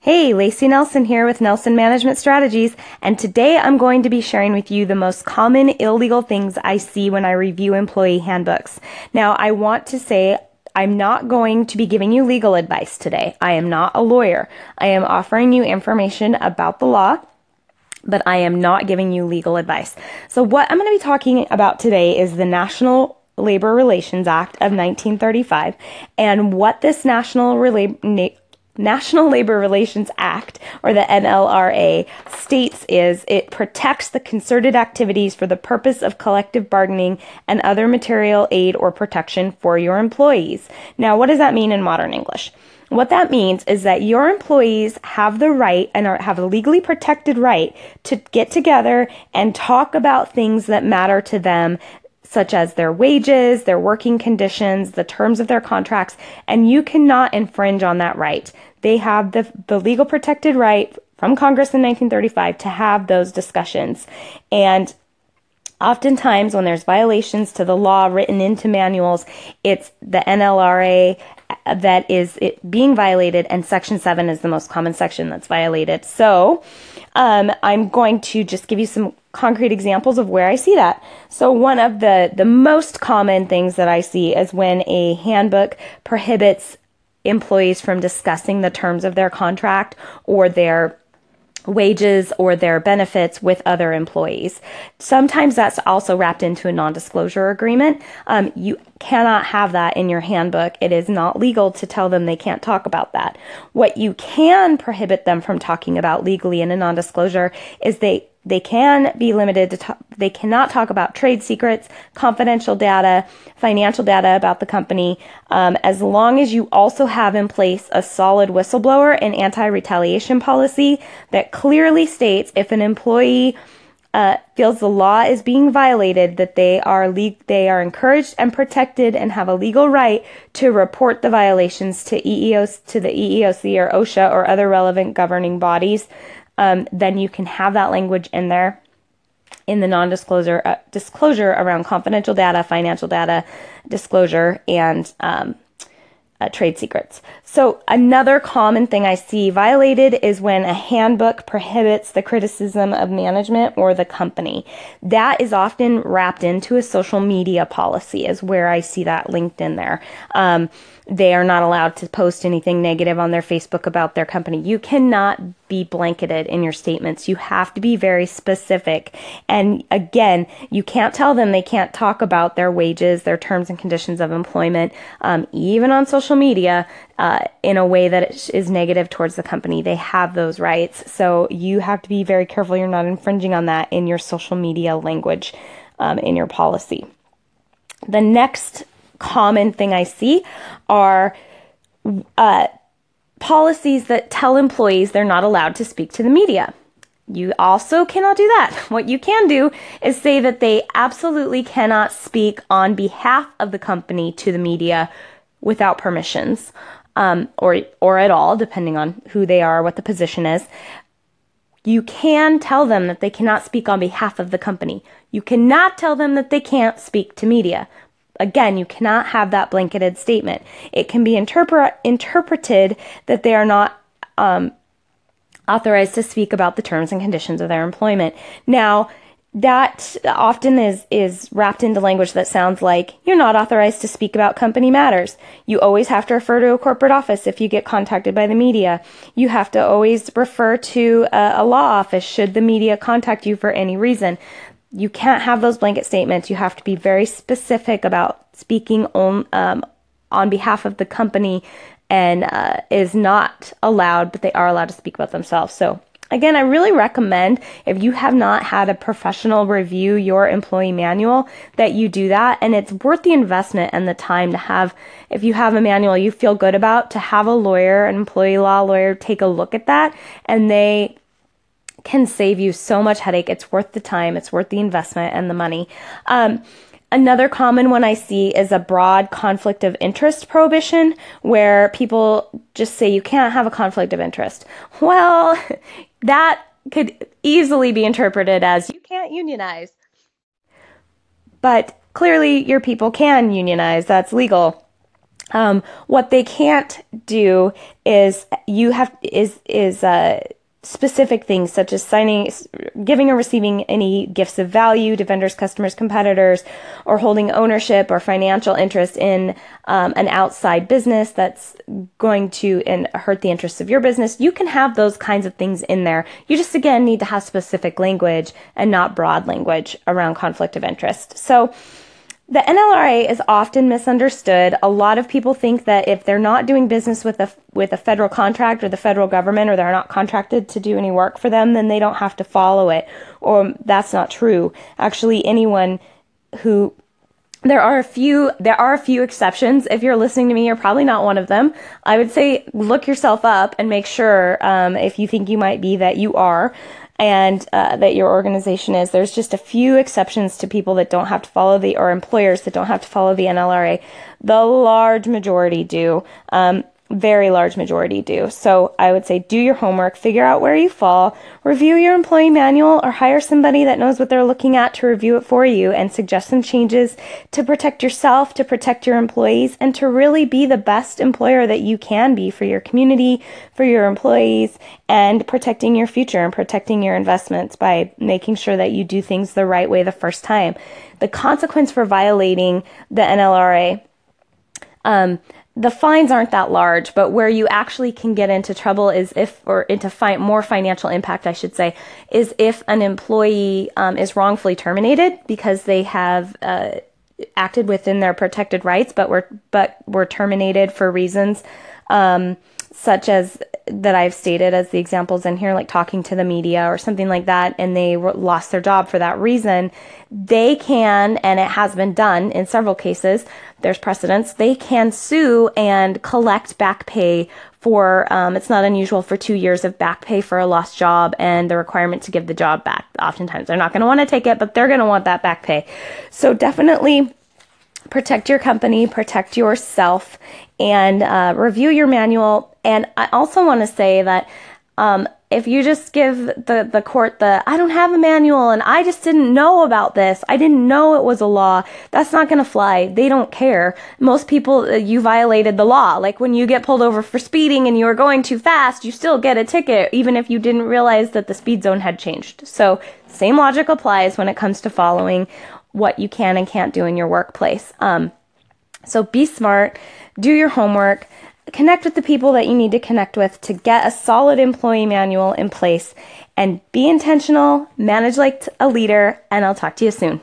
Hey, Lacey Nelson here with Nelson Management Strategies, and today I'm going to be sharing with you the most common illegal things I see when I review employee handbooks. Now, I want to say I'm not going to be giving you legal advice today. I am not a lawyer. I am offering you information about the law, but I am not giving you legal advice. So what I'm going to be talking about today is the National Labor Relations Act of 1935 and what this National Labor Relations Act, or the NLRA, states is it protects the concerted activities for the purpose of collective bargaining and other material aid or protection for your employees. Now, what does that mean in modern English? What that means is that your employees have the right and have a legally protected right to get together and talk about things that matter to them, such as their wages, their working conditions, the terms of their contracts, and you cannot infringe on that right. They have the legal protected right from Congress in 1935 to have those discussions. And oftentimes when there's violations to the law written into manuals, it's the NLRA that is it being violated, and Section 7 is the most common section that's violated. So I'm going to just give you some concrete examples of where I see that. So one of the most common things that I see is when a handbook prohibits employees from discussing the terms of their contract or their wages or their benefits with other employees. Sometimes that's also wrapped into a non-disclosure agreement. You cannot have that in your handbook. It is not legal to tell them they can't talk about that. What you can prohibit them from talking about legally in a non-disclosure is they can be limited to they cannot talk about trade secrets, confidential data, financial data about the company, as long as you also have in place a solid whistleblower and anti-retaliation policy that clearly states if an employee feels the law is being violated, that they are encouraged and protected and have a legal right to report the violations to the EEOC or OSHA or other relevant governing bodies. Then you can have that language in there in the non-disclosure disclosure around confidential data, financial data disclosure, and trade secrets. So another common thing I see violated is when a handbook prohibits the criticism of management or the company. That is often wrapped into a social media policy is where I see that linked in there. They are not allowed to post anything negative on their Facebook about their company. You cannot be blanketed in your statements. You have to be very specific. And again, you can't tell them they can't talk about their wages, their terms and conditions of employment, even on social media, in a way that it is negative towards the company. They have those rights. So you have to be very careful you're not infringing on that in your social media language, in your policy. The next common thing I see are policies that tell employees they're not allowed to speak to the media. You also cannot do that. What you can do is say that they absolutely cannot speak on behalf of the company to the media without permissions, or at all, depending on who they are, what the position is. You can tell them that they cannot speak on behalf of the company. You cannot tell them that they can't speak to media. Again, you cannot have that blanketed statement. It can be interpreted that they are not authorized to speak about the terms and conditions of their employment. Now, that often is wrapped into language that sounds like you're not authorized to speak about company matters. You always have to refer to a corporate office if you get contacted by the media. You have to always refer to a law office should the media contact you for any reason. You can't have those blanket statements. You have to be very specific about speaking on behalf of the company, and is not allowed, but they are allowed to speak about themselves. So again, I really recommend, if you have not had a professional review your employee manual, that you do that. And it's worth the investment and the time to have, if you have a manual you feel good about, to have a lawyer, an employee law lawyer, take a look at that, and they can save you so much headache. It's worth the time, it's worth the investment and the money. Another common one I see is a broad conflict of interest prohibition, where people just say you can't have a conflict of interest. Well, that could easily be interpreted as you can't unionize. But clearly your people can unionize, that's legal. What they can't do is specific things such as signing, giving or receiving any gifts of value to vendors, customers, competitors, or holding ownership or financial interest in an outside business that's going to hurt the interests of your business. You can have those kinds of things in there. You just, again, need to have specific language and not broad language around conflict of interest. So the NLRA is often misunderstood. A lot of people think that if they're not doing business with a federal contract or the federal government, or they're not contracted to do any work for them, then they don't have to follow it. Or that's not true. Actually, there are a few exceptions. If you're listening to me, you're probably not one of them. I would say look yourself up and make sure if you think you might be, that you are, and that your organization is. There's just a few exceptions to people that don't have to follow or employers that don't have to follow the NLRA. The large majority do, very large majority do. So I would say do your homework, figure out where you fall, review your employee manual, or hire somebody that knows what they're looking at to review it for you and suggest some changes to protect yourself, to protect your employees, and to really be the best employer that you can be for your community, for your employees, and protecting your future and protecting your investments by making sure that you do things the right way the first time. The consequence for violating the NLRA, the fines aren't that large, but where you actually can get into trouble is more financial impact, I should say, is if an employee is wrongfully terminated because they have acted within their protected rights, but were terminated for reasons such as that I've stated as the examples in here, like talking to the media or something like that, and they lost their job for that reason. They can, and it has been done in several cases, there's precedents, they can sue and collect back pay for, it's not unusual for 2 years of back pay for a lost job and the requirement to give the job back. Oftentimes they're not going to want to take it, but they're going to want that back pay. So definitely protect your company, protect yourself, and review your manual. And I also want to say that if you just give the court I don't have a manual and I just didn't know about this, I didn't know it was a law, that's not going to fly. They don't care. Most people, you violated the law. Like when you get pulled over for speeding and you were going too fast, you still get a ticket, even if you didn't realize that the speed zone had changed. So same logic applies when it comes to following what you can and can't do in your workplace. So be smart, do your homework, connect with the people that you need to connect with to get a solid employee manual in place, and be intentional, manage like a leader, and I'll talk to you soon.